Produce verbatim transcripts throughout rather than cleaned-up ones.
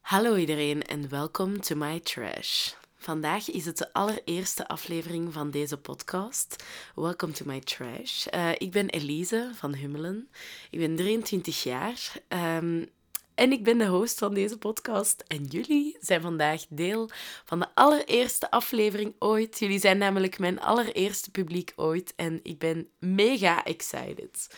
Hallo iedereen en welkom to my trash. Vandaag is het de allereerste aflevering van deze podcast. Welcome to my trash. Uh, ik ben Elise van Hummelen. Ik ben drieëntwintig jaar. Um, En ik ben de host van deze podcast en jullie zijn vandaag deel van de allereerste aflevering ooit. Jullie zijn namelijk mijn allereerste publiek ooit en ik ben mega excited.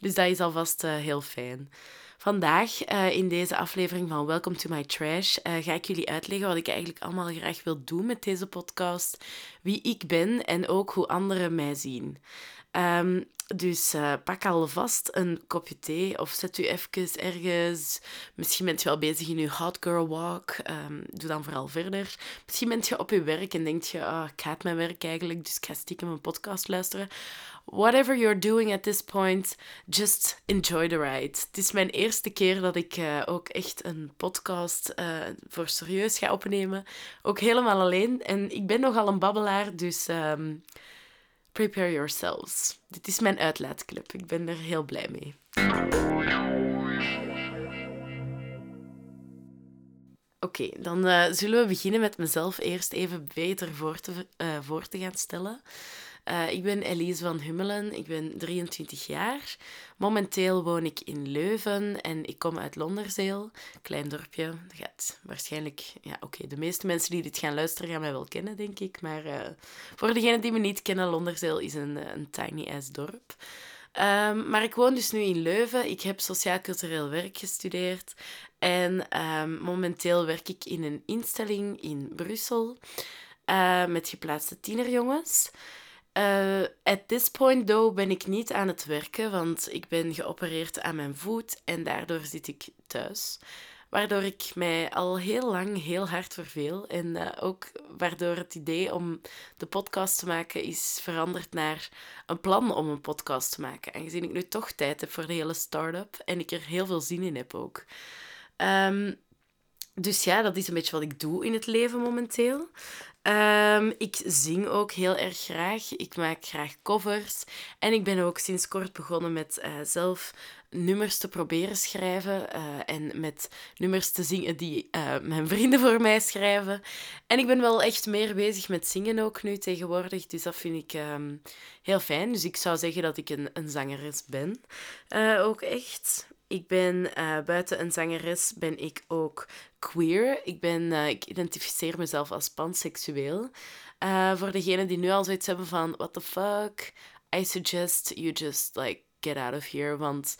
Dus dat is alvast uh, heel fijn. Vandaag, uh, in deze aflevering van Welcome to my trash, uh, ga ik jullie uitleggen wat ik eigenlijk allemaal graag wil doen met deze podcast. Wie ik ben en ook hoe anderen mij zien. Um, dus uh, pak alvast een kopje thee of zet u even ergens. Misschien bent je wel bezig in uw hot girl walk. Um, doe dan vooral verder. Misschien bent je op je werk en denkt je, oh, ik haat mijn werk eigenlijk, dus ik ga stiekem een podcast luisteren. Whatever you're doing at this point, just enjoy the ride. Het is mijn eerste keer dat ik uh, ook echt een podcast uh, voor serieus ga opnemen. Ook helemaal alleen. En ik ben nogal een babbelaar, dus... Um, Prepare yourselves. Dit is mijn uitlaatclub. Ik ben er heel blij mee. Oké, okay, dan uh, zullen we beginnen met mezelf eerst even beter voor te, uh, voor te gaan stellen. Uh, ik ben Elise van Hummelen, ik ben drieëntwintig jaar. Momenteel woon ik in Leuven en ik kom uit Londerzeel. Klein dorpje, dat gaat waarschijnlijk... Ja, oké, okay, de meeste mensen die dit gaan luisteren gaan mij wel kennen, denk ik. Maar uh, voor degenen die me niet kennen, Londerzeel is een, een tiny-ass dorp. Um, maar ik woon dus nu in Leuven. Ik heb sociaal-cultureel werk gestudeerd. En um, momenteel werk ik in een instelling in Brussel uh, met geplaatste tienerjongens. Uh, at this point, though, ben ik niet aan het werken, want ik ben geopereerd aan mijn voet en daardoor zit ik thuis. Waardoor ik mij al heel lang heel hard verveel en uh, ook waardoor het idee om de podcast te maken is veranderd naar een plan om een podcast te maken. Aangezien ik nu toch tijd heb voor de hele start-up en ik er heel veel zin in heb ook. Um, dus ja, dat is een beetje wat ik doe in het leven momenteel. Um, ik zing ook heel erg graag, ik maak graag covers en ik ben ook sinds kort begonnen met uh, zelf nummers te proberen schrijven uh, en met nummers te zingen die uh, mijn vrienden voor mij schrijven. En ik ben wel echt meer bezig met zingen ook nu tegenwoordig, dus dat vind ik um, heel fijn. Dus ik zou zeggen dat ik een, een zangeres ben, uh, ook echt. Ik ben, uh, buiten een zangeres, ben ik ook queer. Ik, ben, uh, ik identificeer mezelf als panseksueel. Uh, voor degenen die nu al zoiets hebben van, what the fuck, I suggest you just, like, get out of here. Want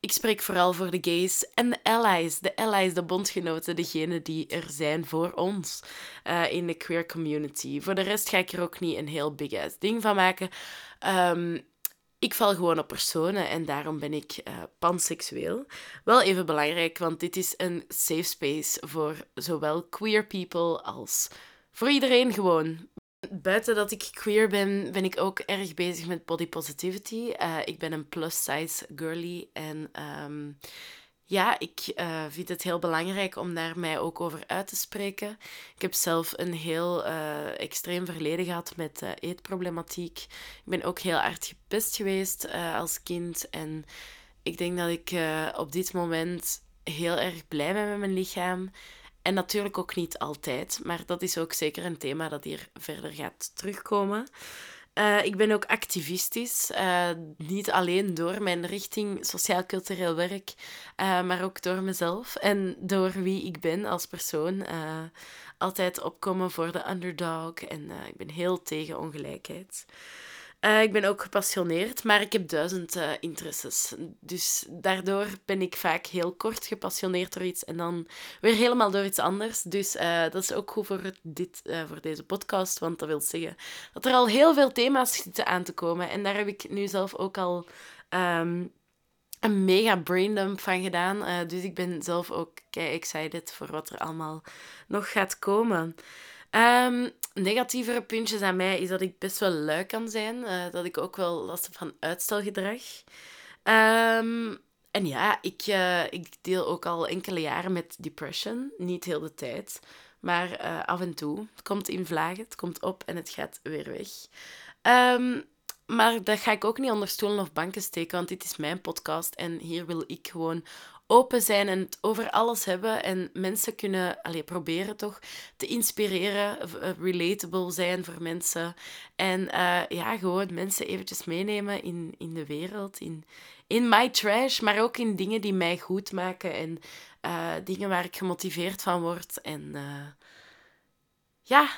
ik spreek vooral voor de gays en de allies. De allies, de bondgenoten, degenen die er zijn voor ons uh, in de queer community. Voor de rest ga ik er ook niet een heel big-ass ding van maken. Um, Ik val gewoon op personen en daarom ben ik uh, panseksueel. Wel even belangrijk, want dit is een safe space voor zowel queer people als voor iedereen gewoon. Buiten dat ik queer ben, ben ik ook erg bezig met body positivity. Uh, ik ben een plus size girlie en um, ja, ik uh, vind het heel belangrijk om daar mij ook over uit te spreken. Ik heb zelf een heel uh, extreem verleden gehad met uh, eetproblematiek. Ik ben ook heel hard gepest geweest uh, als kind. En ik denk dat ik uh, op dit moment heel erg blij ben met mijn lichaam. En natuurlijk ook niet altijd. Maar dat is ook zeker een thema dat hier verder gaat terugkomen. Uh, ik ben ook activistisch, uh, niet alleen door mijn richting sociaal-cultureel werk, uh, maar ook door mezelf en door wie ik ben als persoon. Uh, altijd opkomen voor de underdog en uh, ik ben heel tegen ongelijkheid. Uh, ik ben ook gepassioneerd, maar ik heb duizend uh, interesses. Dus daardoor ben ik vaak heel kort gepassioneerd door iets en dan weer helemaal door iets anders. Dus uh, dat is ook goed voor, dit, uh, voor deze podcast, want dat wil zeggen dat er al heel veel thema's zitten aan te komen. En daar heb ik nu zelf ook al um, een mega braindump van gedaan. Uh, dus ik ben zelf ook kei excited voor wat er allemaal nog gaat komen. Um, negatievere puntjes aan mij is dat ik best wel lui kan zijn. Uh, dat ik ook wel last heb van uitstelgedrag. Um, en ja, ik, uh, ik deel ook al enkele jaren met depression. Niet heel de tijd. Maar uh, af en toe. Het komt in vlagen, het komt op en het gaat weer weg. Um, maar dat ga ik ook niet onder stoelen of banken steken, want dit is mijn podcast en hier wil ik gewoon open zijn en het over alles hebben. En mensen kunnen, allee, proberen toch, te inspireren, relatable zijn voor mensen. En uh, ja, gewoon mensen eventjes meenemen in, in de wereld, in, in my trash, maar ook in dingen die mij goed maken en uh, dingen waar ik gemotiveerd van word. En uh, ja,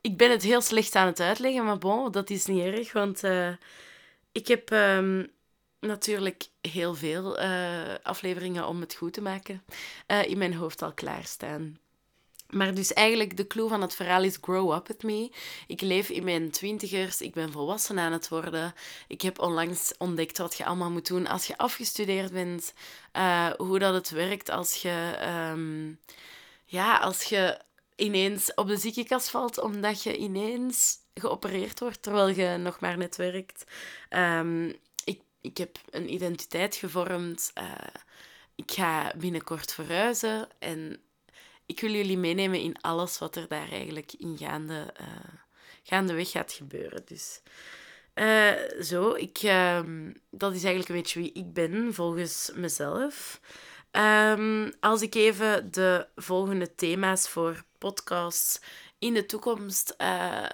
ik ben het heel slecht aan het uitleggen, maar bon, dat is niet erg, want uh, ik heb... Um, natuurlijk heel veel uh, afleveringen om het goed te maken uh, in mijn hoofd al klaarstaan. Maar dus eigenlijk de clue van het verhaal is grow up with me. Ik leef in mijn twintigers, ik ben volwassen aan het worden. Ik heb onlangs ontdekt wat je allemaal moet doen als je afgestudeerd bent. Uh, hoe dat het werkt als je... Um, ja, als je ineens op de ziekenkast valt omdat je ineens geopereerd wordt terwijl je nog maar net werkt. Um, Ik heb een identiteit gevormd. Uh, ik ga binnenkort verhuizen. En ik wil jullie meenemen in alles wat er daar eigenlijk in gaande, uh, gaandeweg gaat gebeuren. Dus uh, zo, ik, uh, dat is eigenlijk een beetje wie ik ben volgens mezelf. Um, als ik even de volgende thema's voor podcasts in de toekomst... Uh,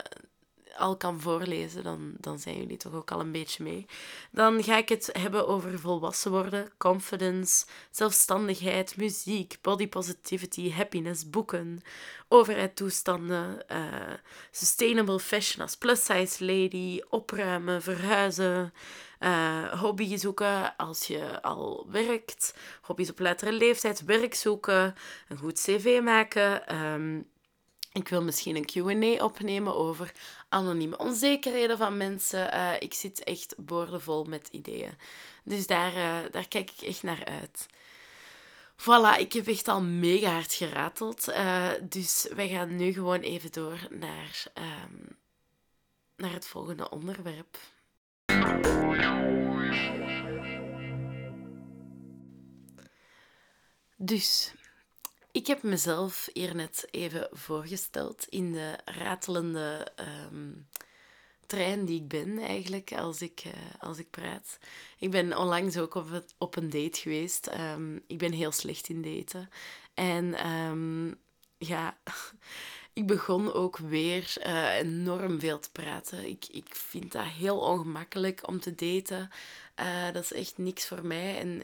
al kan voorlezen, dan, dan zijn jullie toch ook al een beetje mee. Dan ga ik het hebben over volwassen worden, confidence, zelfstandigheid, muziek, body positivity, happiness, boeken, overheidstoestanden, uh, sustainable fashion als plus-size lady, opruimen, verhuizen, uh, hobby zoeken als je al werkt, hobby's op latere leeftijd, werk zoeken, een goed cv maken... Um, Ik wil misschien een Q en A opnemen over anonieme onzekerheden van mensen. Uh, ik zit echt boordevol met ideeën. Dus daar, uh, daar kijk ik echt naar uit. Voilà, ik heb echt al mega hard gerateld. Uh, dus wij gaan nu gewoon even door naar, um, naar het volgende onderwerp. Dus... Ik heb mezelf hier net even voorgesteld in de ratelende um, trein die ik ben eigenlijk als ik, uh, als ik praat. Ik ben onlangs ook op, het, op een date geweest. Um, ik ben heel slecht in daten. En um, ja, ik begon ook weer uh, enorm veel te praten. Ik, ik vind dat heel ongemakkelijk om te daten. Uh, dat is echt niks voor mij en...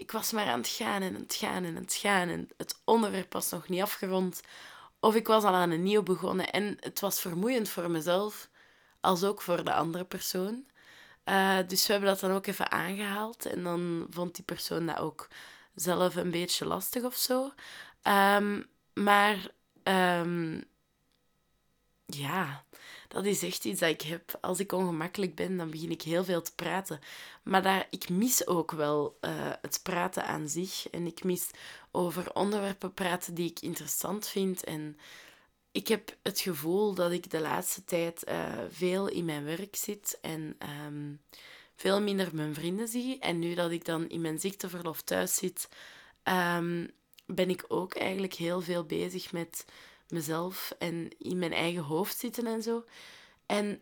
Ik was maar aan het gaan en aan het gaan en aan het gaan. En het onderwerp was nog niet afgerond. Of ik was al aan een nieuw begonnen. En het was vermoeiend voor mezelf, als ook voor de andere persoon. Uh, dus we hebben dat dan ook even aangehaald. En dan vond die persoon dat ook zelf een beetje lastig of zo. Um, maar um, ja, dat is echt iets dat ik heb. Als ik ongemakkelijk ben, dan begin ik heel veel te praten. Maar daar, ik mis ook wel uh, het praten aan zich. En ik mis over onderwerpen praten die ik interessant vind. En ik heb het gevoel dat ik de laatste tijd uh, veel in mijn werk zit. En um, veel minder mijn vrienden zie. En nu dat ik dan in mijn ziekteverlof thuis zit, um, ben ik ook eigenlijk heel veel bezig met... mezelf en in mijn eigen hoofd zitten en zo. En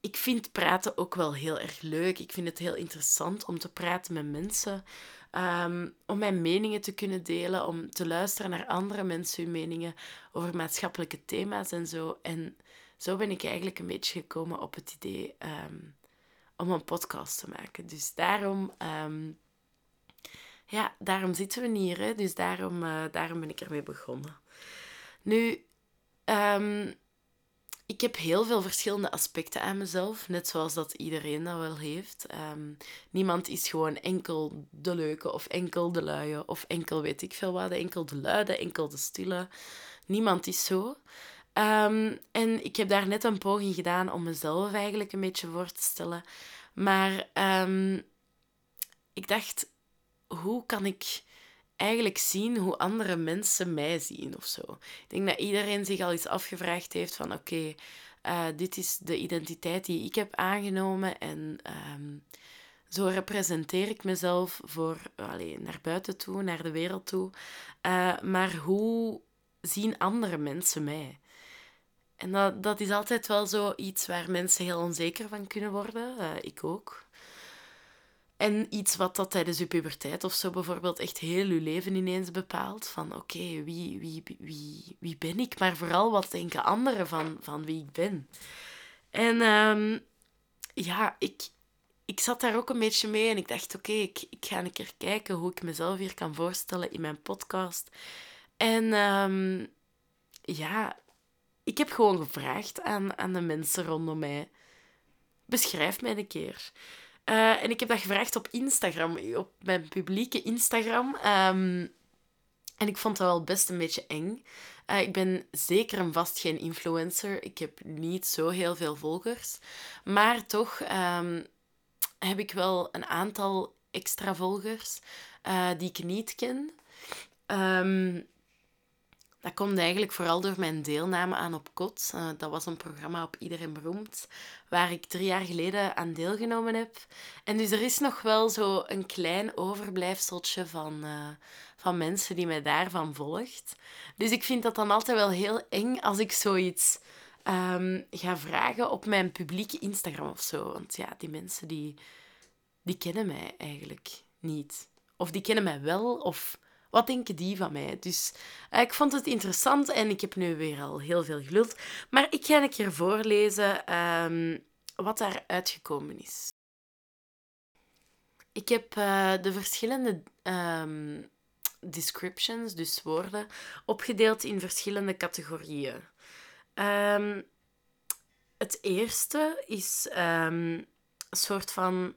ik vind praten ook wel heel erg leuk. Ik vind het heel interessant om te praten met mensen. Um, om mijn meningen te kunnen delen. Om te luisteren naar andere mensen hun meningen over maatschappelijke thema's en zo. En zo ben ik eigenlijk een beetje gekomen op het idee um, om een podcast te maken. Dus daarom... Um, ja, daarom zitten we hier. Hè? Dus daarom, uh, daarom ben ik ermee begonnen. Nu, um, ik heb heel veel verschillende aspecten aan mezelf. Net zoals dat iedereen dat wel heeft. Um, niemand is gewoon enkel de leuke of enkel de luie. Of enkel weet ik veel wat. Enkel de luide, enkel de stille. Niemand is zo. Um, en ik heb daar net een poging gedaan om mezelf eigenlijk een beetje voor te stellen. Maar um, ik dacht, hoe kan ik... eigenlijk zien hoe andere mensen mij zien of zo. Ik denk dat iedereen zich al eens afgevraagd heeft van... Oké, okay, uh, dit is de identiteit die ik heb aangenomen. En um, zo representeer ik mezelf voor, allee, naar buiten toe, naar de wereld toe. Uh, maar hoe zien andere mensen mij? En dat, dat is altijd wel zo iets waar mensen heel onzeker van kunnen worden. Uh, ik ook. En iets wat dat tijdens je puberteit of zo bijvoorbeeld echt heel je leven ineens bepaalt. Van oké, okay, wie, wie, wie, wie ben ik? Maar vooral wat denken anderen van, van wie ik ben? En um, ja, ik, ik zat daar ook een beetje mee en ik dacht oké, okay, ik, ik ga een keer kijken hoe ik mezelf hier kan voorstellen in mijn podcast. En um, ja, ik heb gewoon gevraagd aan, aan de mensen rondom mij. Beschrijf mij een keer. Uh, en ik heb dat gevraagd op Instagram, op mijn publieke Instagram. Um, en ik vond dat wel best een beetje eng. Uh, ik ben zeker en vast geen influencer. Ik heb niet zo heel veel volgers. Maar toch um, heb ik wel een aantal extra volgers uh, die ik niet ken. Um, dat komt eigenlijk vooral door mijn deelname aan Op Kot. Uh, dat was een programma op Iedereen Beroemd, waar ik drie jaar geleden aan deelgenomen heb. En dus er is nog wel zo een klein overblijfseltje van, uh, van mensen die mij daarvan volgt. Dus ik vind dat dan altijd wel heel eng als ik zoiets um, ga vragen op mijn publieke Instagram of zo. Want ja, die mensen die, die kennen mij eigenlijk niet. Of die kennen mij wel, of... Wat denken die van mij? Dus uh, ik vond het interessant en ik heb nu weer al heel veel geluld. Maar ik ga een keer voorlezen um, wat daar uitgekomen is. Ik heb uh, de verschillende um, descriptions, dus woorden, opgedeeld in verschillende categorieën. Um, het eerste is um, een soort van...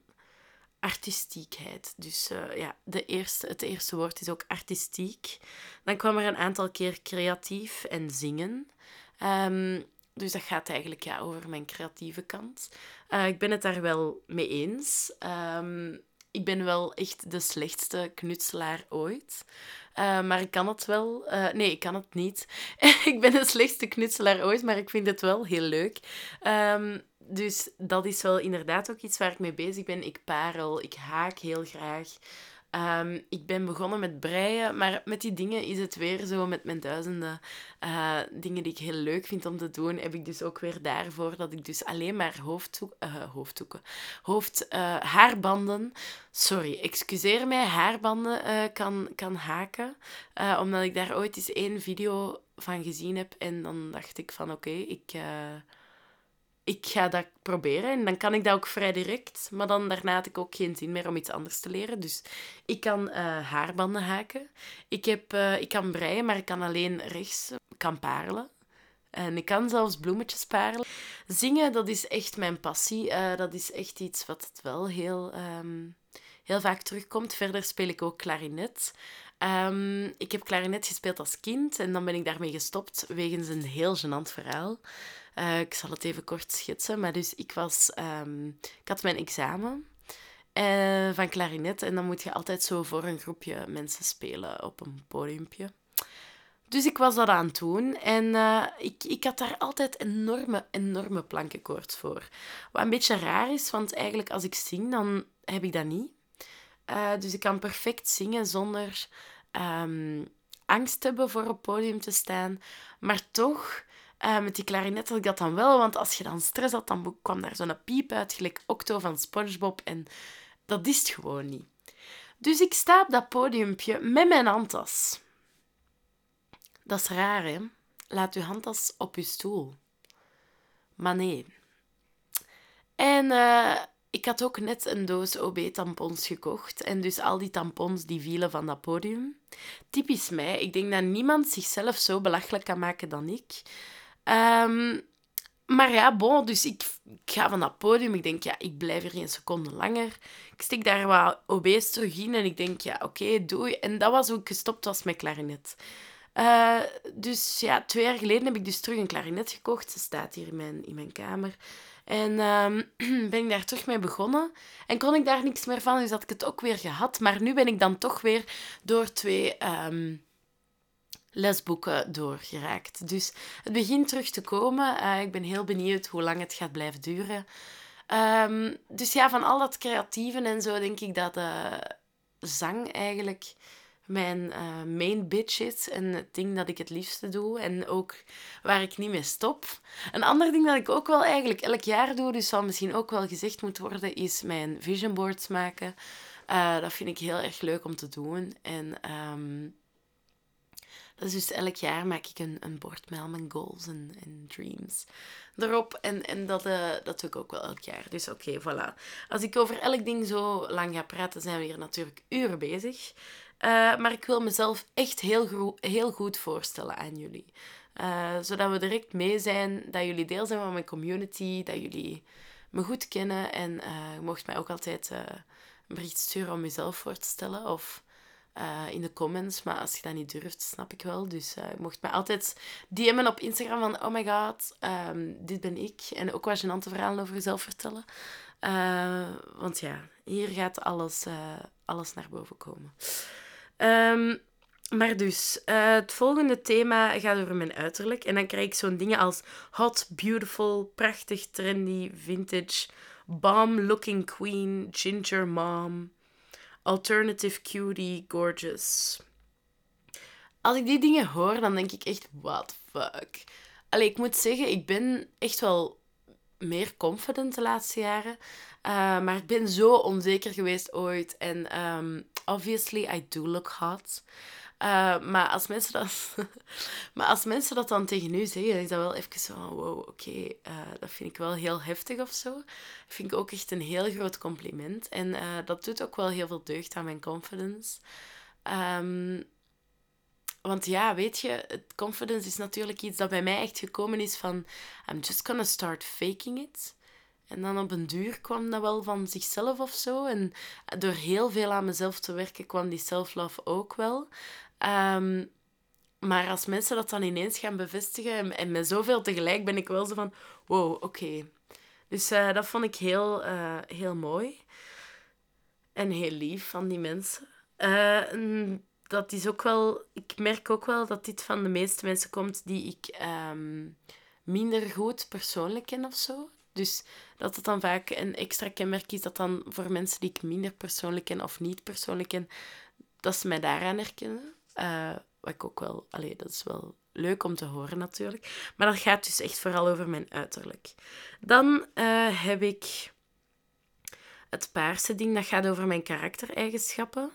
artistiekheid. Dus uh, ja, de eerste, het eerste woord is ook artistiek. Dan kwam er een aantal keer creatief en zingen. Um, dus dat gaat eigenlijk ja, over mijn creatieve kant. Uh, ik ben het daar wel mee eens. Um, ik ben wel echt de slechtste knutselaar ooit. Uh, maar ik kan het wel... Uh, nee, ik kan het niet. Ik ben de slechtste knutselaar ooit, maar ik vind het wel heel leuk. Um, Dus dat is wel inderdaad ook iets waar ik mee bezig ben. Ik parel, ik haak heel graag. Um, ik ben begonnen met breien, maar met die dingen is het weer zo. Met mijn duizenden uh, dingen die ik heel leuk vind om te doen, heb ik dus ook weer daarvoor dat ik dus alleen maar hoofddoek, uh, hoofddoeken, hoofd, uh, haarbanden, sorry, excuseer mij, haarbanden uh, kan, kan haken. Uh, omdat ik daar ooit eens één video van gezien heb en dan dacht ik van oké, okay, ik... Uh, Ik ga dat proberen en dan kan ik dat ook vrij direct. Maar dan daarna had ik ook geen zin meer om iets anders te leren. Dus ik kan uh, haarbanden haken. Ik, heb, uh, ik kan breien, maar ik kan alleen rechts. Ik kan parelen. En ik kan zelfs bloemetjes parelen. Zingen, dat is echt mijn passie. Uh, dat is echt iets wat wel heel, um, heel vaak terugkomt. Verder speel ik ook klarinet. Um, ik heb klarinet gespeeld als kind en dan ben ik daarmee gestopt wegens een heel gênant verhaal. Uh, ik zal het even kort schetsen, maar dus ik was... Um, ik had mijn examen uh, van klarinet en dan moet je altijd zo voor een groepje mensen spelen op een podiumpje. Dus ik was dat aan het doen en uh, ik, ik had daar altijd enorme, enorme plankenkoorts voor. Wat een beetje raar is, want eigenlijk als ik zing, dan heb ik dat niet. Uh, dus ik kan perfect zingen zonder um, angst hebben voor op podium te staan. Maar toch, uh, met die klarinet had ik dat dan wel. Want als je dan stress had, dan kwam daar zo'n piep uit, gelijk Octo van Spongebob. En dat is het gewoon niet. Dus ik sta op dat podiumpje met mijn handtas. Dat is raar, hè? Laat je handtas op je stoel. Maar nee. En... Uh, Ik had ook net een doos O B-tampons gekocht. En dus al die tampons die vielen van dat podium. Typisch mij. Ik denk dat niemand zichzelf zo belachelijk kan maken dan ik. Um, maar ja, bon. Dus ik, ik ga van dat podium. Ik denk, ja, ik blijf hier geen seconde langer. Ik stik daar wat O B's terug in. En ik denk, ja, oké, okay, doei. En dat was hoe ik gestopt was met klarinet. Uh, dus ja, twee jaar geleden heb ik dus terug een klarinet gekocht. Ze staat hier in mijn, in mijn kamer. En um, ben ik daar terug mee begonnen. En kon ik daar niks meer van, dus had ik het ook weer gehad. Maar nu ben ik dan toch weer door twee um, lesboeken doorgeraakt. Dus het begint terug te komen. Uh, ik ben heel benieuwd hoe lang het gaat blijven duren. Um, dus ja, van al dat creatieve en zo denk ik dat uh, zang eigenlijk mijn uh, main bitch is en het ding dat ik het liefste doe en ook waar ik niet mee stop. Een ander ding dat ik ook wel eigenlijk elk jaar doe, dus zal misschien ook wel gezegd moeten worden, is mijn vision boards maken. Uh, dat vind ik heel erg leuk om te doen. En um, dat is dus elk jaar maak ik een, een bord met al mijn goals en, en dreams erop. En, en dat, uh, dat doe ik ook wel elk jaar. Dus oké, okay, voilà. Als ik over elk ding zo lang ga praten, zijn we hier natuurlijk uren bezig. Uh, maar ik wil mezelf echt heel, gro- heel goed voorstellen aan jullie. Uh, zodat we direct mee zijn, dat jullie deel zijn van mijn community, dat jullie me goed kennen. En uh, je mocht mij ook altijd... Uh, een bericht sturen om jezelf voor te stellen of uh, in de comments, maar als je dat niet durft, snap ik wel. Dus uh, je mocht mij altijd D M'en op Instagram van oh my god, um, dit ben ik. En ook wat gênante verhalen over jezelf vertellen. Uh, want ja, hier gaat alles, uh, alles naar boven komen. Um, maar dus, uh, het volgende thema gaat over mijn uiterlijk. En dan krijg ik zo'n dingen als hot, beautiful, prachtig, trendy, vintage... Bomb looking queen, ginger mom, alternative cutie, gorgeous. Als ik die dingen hoor, dan denk ik echt, what the fuck. Allee, ik moet zeggen, ik ben echt wel meer confident de laatste jaren. Uh, maar ik ben zo onzeker geweest ooit. En um, obviously, I do look hot. Uh, maar, als mensen dat, maar als mensen dat dan tegen u zeggen, dan is dat wel even zo van, wow, oké, okay, uh, dat vind ik wel heel heftig of zo. Dat vind ik ook echt een heel groot compliment. En uh, dat doet ook wel heel veel deugd aan mijn confidence. Um, want ja, weet je, het confidence is natuurlijk iets dat bij mij echt gekomen is van, I'm just gonna start faking it. En dan op een duur kwam dat wel van zichzelf of zo. En door heel veel aan mezelf te werken kwam die self-love ook wel. Um, maar als mensen dat dan ineens gaan bevestigen en, en met zoveel tegelijk ben ik wel zo van, wow, oké. Okay. Dus uh, dat vond ik heel, uh, heel mooi. En heel lief van die mensen. Uh, dat is ook wel... Ik merk ook wel dat dit van de meeste mensen komt die ik um, minder goed persoonlijk ken of zo. Dus dat het dan vaak een extra kenmerk is dat dan voor mensen die ik minder persoonlijk ken of niet persoonlijk ken, dat ze mij daaraan herkennen. Uh, wat ik ook wel... Allee, dat is wel leuk om te horen natuurlijk. Maar dat gaat dus echt vooral over mijn uiterlijk. Dan uh, heb ik het paarse ding. Dat gaat over mijn karaktereigenschappen.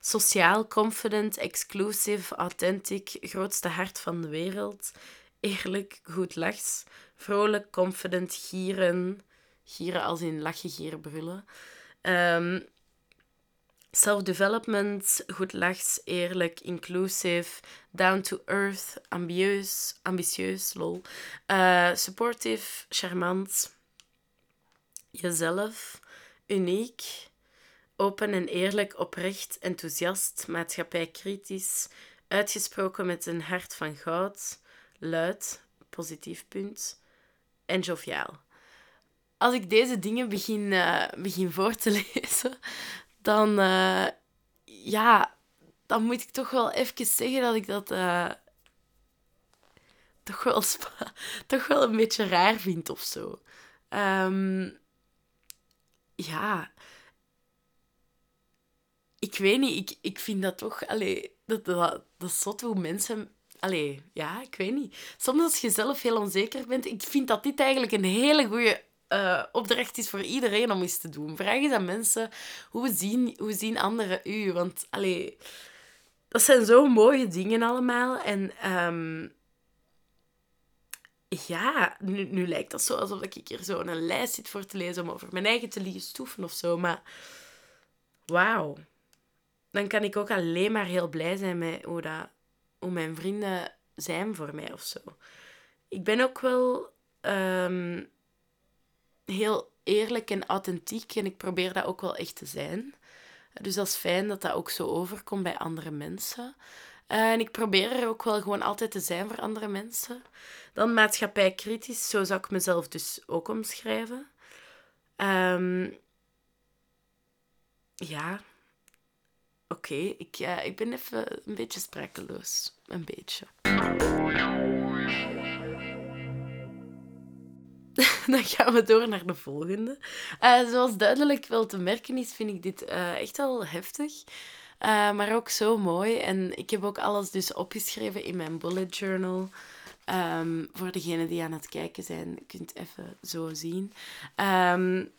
Sociaal, confident, exclusive, authentiek, grootste hart van de wereld... Eerlijk, goed lachs, vrolijk, confident, gieren. Gieren als in lachen, gieren, brullen. Um, self-development, goed lachs, eerlijk, inclusive, down to earth, ambieus, ambitieus, lol. Uh, supportive, charmant, jezelf, uniek, open en eerlijk, oprecht, enthousiast, maatschappijkritisch, uitgesproken met een hart van goud... Luid, positief punt en joviaal. Als ik deze dingen begin, uh, begin voor te lezen, dan, uh, ja, dan moet ik toch wel even zeggen dat ik dat uh, toch, wel spa- toch wel een beetje raar vind of zo. Um, ja, ik weet niet, ik, ik vind dat toch, allee, dat, dat, dat is zot hoe mensen... Allee, ja, ik weet niet. Soms als je zelf heel onzeker bent... Ik vind dat dit eigenlijk een hele goede uh, opdracht is voor iedereen om eens te doen. Vraag eens aan mensen, hoe zien, hoe zien anderen u? Want, allee... Dat zijn zo mooie dingen allemaal. En, um, ja, nu, nu lijkt dat zo alsof ik hier zo een lijst zit voor te lezen om over mijn eigen te liggen stoeven of zo. Maar, wauw. Dan kan ik ook alleen maar heel blij zijn met hoe dat... hoe mijn vrienden zijn voor mij of zo. Ik ben ook wel um, heel eerlijk en authentiek en ik probeer dat ook wel echt te zijn. Dus dat is fijn dat dat ook zo overkomt bij andere mensen. Uh, en ik probeer er ook wel gewoon altijd te zijn voor andere mensen. Dan maatschappijkritisch, zo zou ik mezelf dus ook omschrijven. Um, ja... Oké, okay, ik, uh, ik ben even een beetje sprakeloos. Een beetje. Dan gaan we door naar de volgende. Uh, zoals duidelijk wel te merken is, vind ik dit uh, echt wel heftig. Uh, maar ook zo mooi. En ik heb ook alles dus opgeschreven in mijn bullet journal. Um, voor degenen die aan het kijken zijn, je kunt even zo zien. Um,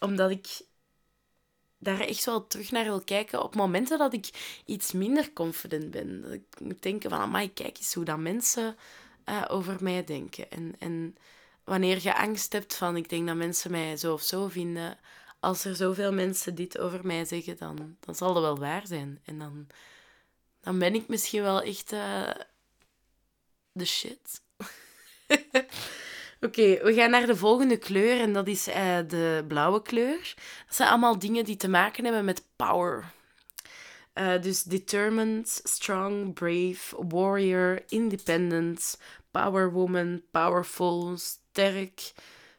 omdat ik daar echt wel terug naar wil kijken op momenten dat ik iets minder confident ben. Dat ik moet denken van, amai, kijk eens hoe dat mensen uh, over mij denken. En, en wanneer je angst hebt van, ik denk dat mensen mij zo of zo vinden... Als er zoveel mensen dit over mij zeggen, dan, dan zal dat wel waar zijn. En dan, dan ben ik misschien wel echt uh, de shit. Oké, okay, we gaan naar de volgende kleur en dat is uh, de blauwe kleur. Dat zijn allemaal dingen die te maken hebben met power. Uh, dus determined, strong, brave, warrior, independent, power woman, powerful, sterk...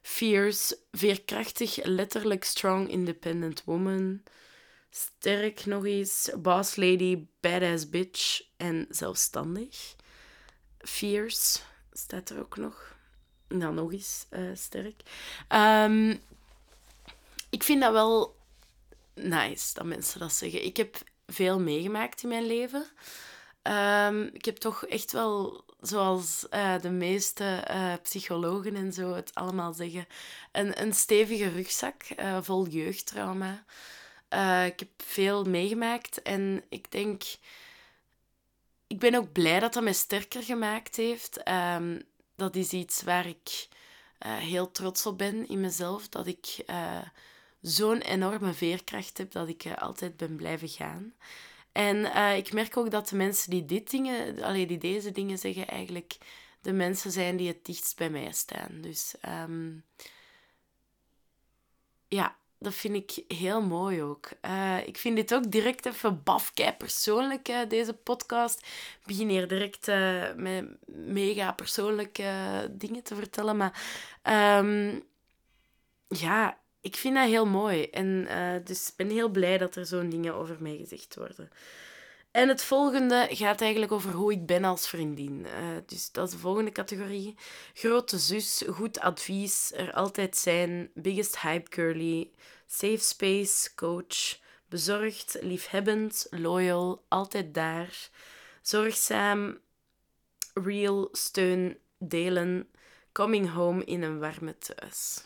Fierce, veerkrachtig, letterlijk strong, independent woman. Sterk nog eens, boss lady, badass bitch en zelfstandig. Fierce staat er ook nog. Nou, nog eens uh, sterk. Um, ik vind dat wel nice dat mensen dat zeggen. Ik heb veel meegemaakt in mijn leven. Um, ik heb toch echt wel... Zoals uh, de meeste uh, psychologen en zo het allemaal zeggen. Een, een stevige rugzak, uh, vol jeugdtrauma. Uh, ik heb veel meegemaakt en ik denk... Ik ben ook blij dat dat mij sterker gemaakt heeft. Um, dat is iets waar ik uh, heel trots op ben in mezelf. Dat ik uh, zo'n enorme veerkracht heb dat ik uh, altijd ben blijven gaan. En uh, ik merk ook dat de mensen die, dit dingen, allee, die deze dingen zeggen, eigenlijk de mensen zijn die het dichtst bij mij staan. Dus um, ja, dat vind ik heel mooi ook. Uh, ik vind dit ook direct even bafkei persoonlijk, uh, deze podcast. Ik begin hier direct uh, met mega persoonlijke uh, dingen te vertellen. Maar um, ja... Ik vind dat heel mooi en uh, dus ik ben heel blij dat er zo'n dingen over mij gezegd worden. En het volgende gaat eigenlijk over hoe ik ben als vriendin. Uh, dus dat is de volgende categorie. Grote zus, goed advies, er altijd zijn, biggest hype curly, safe space, coach, bezorgd, liefhebbend, loyal, altijd daar, zorgzaam, real, steun, delen, coming home in een warme thuis.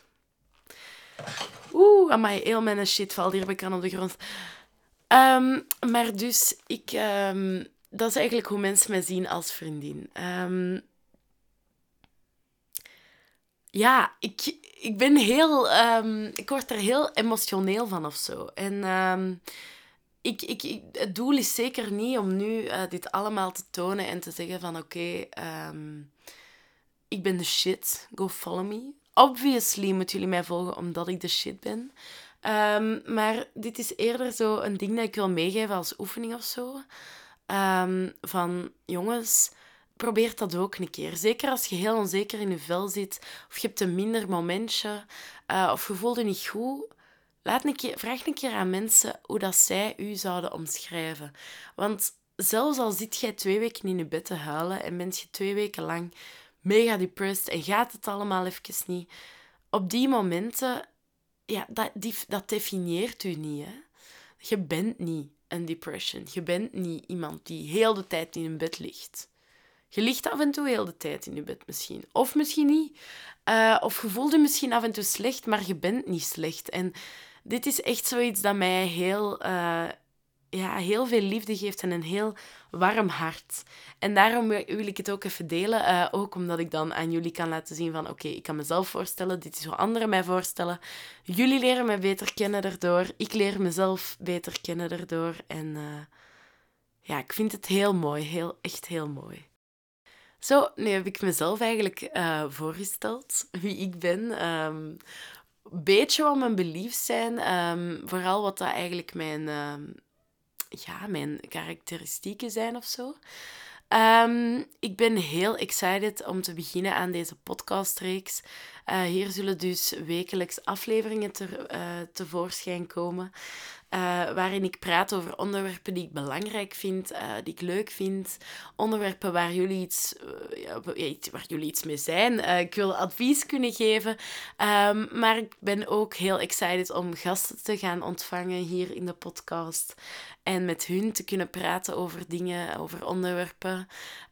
Oeh, amai, heel mijn shit valt hier bekend op de grond. Um, maar dus, ik, um, dat is eigenlijk hoe mensen mij zien als vriendin. Um, ja, ik, ik ben heel... Um, ik word er heel emotioneel van of zo. En um, ik, ik, ik, het doel is zeker niet om nu uh, dit allemaal te tonen en te zeggen van oké, okay, um, ik ben de shit, go follow me. Obviously moeten jullie mij volgen omdat ik de shit ben. Um, maar dit is eerder zo een ding dat ik wil meegeven als oefening of zo. Um, van, jongens, probeer dat ook een keer. Zeker als je heel onzeker in je vel zit. Of je hebt een minder momentje. Uh, of je voelt je niet goed. Laat een keer, vraag een keer aan mensen hoe dat zij u zouden omschrijven. Want zelfs al zit jij twee weken in je bed te huilen en bent je twee weken lang... mega depressed en gaat het allemaal even niet. Op die momenten, ja, dat, die, dat definieert u niet. Hè? Je bent niet een depression. Je bent niet iemand die heel de tijd in een bed ligt. Je ligt af en toe heel de tijd in je bed misschien. Of misschien niet. Uh, of je voelt je misschien af en toe slecht, maar je bent niet slecht. En dit is echt zoiets dat mij heel... Uh, ja, heel veel liefde geeft en een heel warm hart. En daarom wil ik het ook even delen. Uh, ook omdat ik dan aan jullie kan laten zien van... Oké, okay, ik kan mezelf voorstellen. Dit is hoe anderen mij voorstellen. Jullie leren mij beter kennen daardoor. Ik leer mezelf beter kennen daardoor. En uh, ja, ik vind het heel mooi. Heel, echt heel mooi. Zo, nu heb ik mezelf eigenlijk uh, voorgesteld. Wie ik ben... Um, beetje wat mijn beliefs zijn. Um, vooral wat dat eigenlijk mijn... Um, ja, mijn karakteristieken zijn of zo. Um, ik ben heel excited om te beginnen aan deze podcastreeks. Uh, hier zullen dus wekelijks afleveringen ter, uh, tevoorschijn komen, uh, waarin ik praat over onderwerpen die ik belangrijk vind, uh, die ik leuk vind, onderwerpen waar jullie iets, uh, waar jullie iets mee zijn. Uh, ik wil advies kunnen geven, um, maar ik ben ook heel excited om gasten te gaan ontvangen hier in de podcast en met hun te kunnen praten over dingen, over onderwerpen,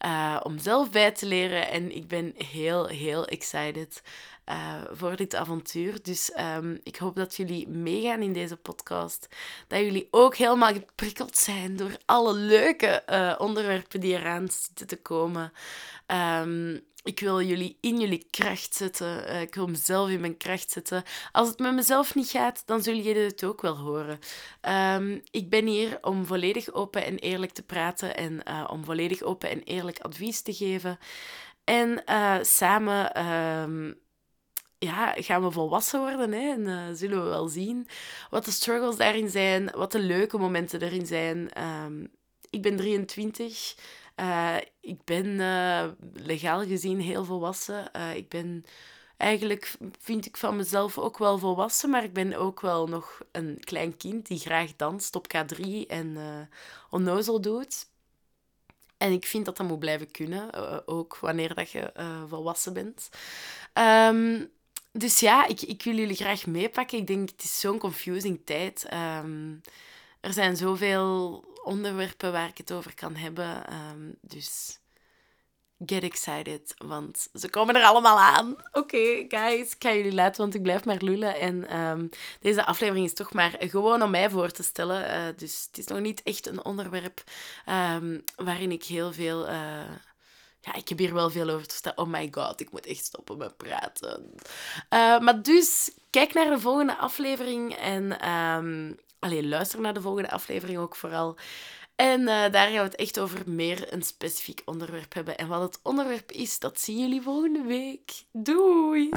uh, om zelf bij te leren. En ik ben heel, heel excited uh, voor dit avontuur. Dus um, ik hoop dat jullie meegaan in deze podcast. Dat jullie ook helemaal geprikkeld zijn door alle leuke uh, onderwerpen die eraan zitten te komen. Um, Ik wil jullie in jullie kracht zetten. Uh, ik wil mezelf in mijn kracht zetten. Als het met mezelf niet gaat, dan zullen jullie het ook wel horen. Um, ik ben hier om volledig open en eerlijk te praten en uh, om volledig open en eerlijk advies te geven. En uh, samen um, ja, gaan we volwassen worden, hè? En uh, zullen we wel zien wat de struggles daarin zijn, wat de leuke momenten erin zijn. Um, ik ben drieëntwintig. Uh, ik ben uh, legaal gezien heel volwassen. Uh, ik ben eigenlijk, vind ik van mezelf ook wel volwassen, maar ik ben ook wel nog een klein kind die graag danst op K drie en uh, onnozel doet. En ik vind dat dat moet blijven kunnen, uh, ook wanneer dat je uh, volwassen bent. Um, dus ja, ik, ik wil jullie graag meepakken. Ik denk, het is zo'n confusing tijd. Um, er zijn zoveel onderwerpen waar ik het over kan hebben. Um, dus get excited, want ze komen er allemaal aan. Oké, okay, guys, ik ga jullie laten, want ik blijf maar lullen. En um, deze aflevering is toch maar gewoon om mij voor te stellen. Uh, dus het is nog niet echt een onderwerp um, waarin ik heel veel... Uh, ja, ik heb hier wel veel over te vertellen. Oh my god, ik moet echt stoppen met praten. Uh, maar dus, kijk naar de volgende aflevering en... Um, Allee, luister naar de volgende aflevering ook vooral. En uh, daar gaan we het echt over meer een specifiek onderwerp hebben. En wat het onderwerp is, dat zien jullie volgende week. Doei!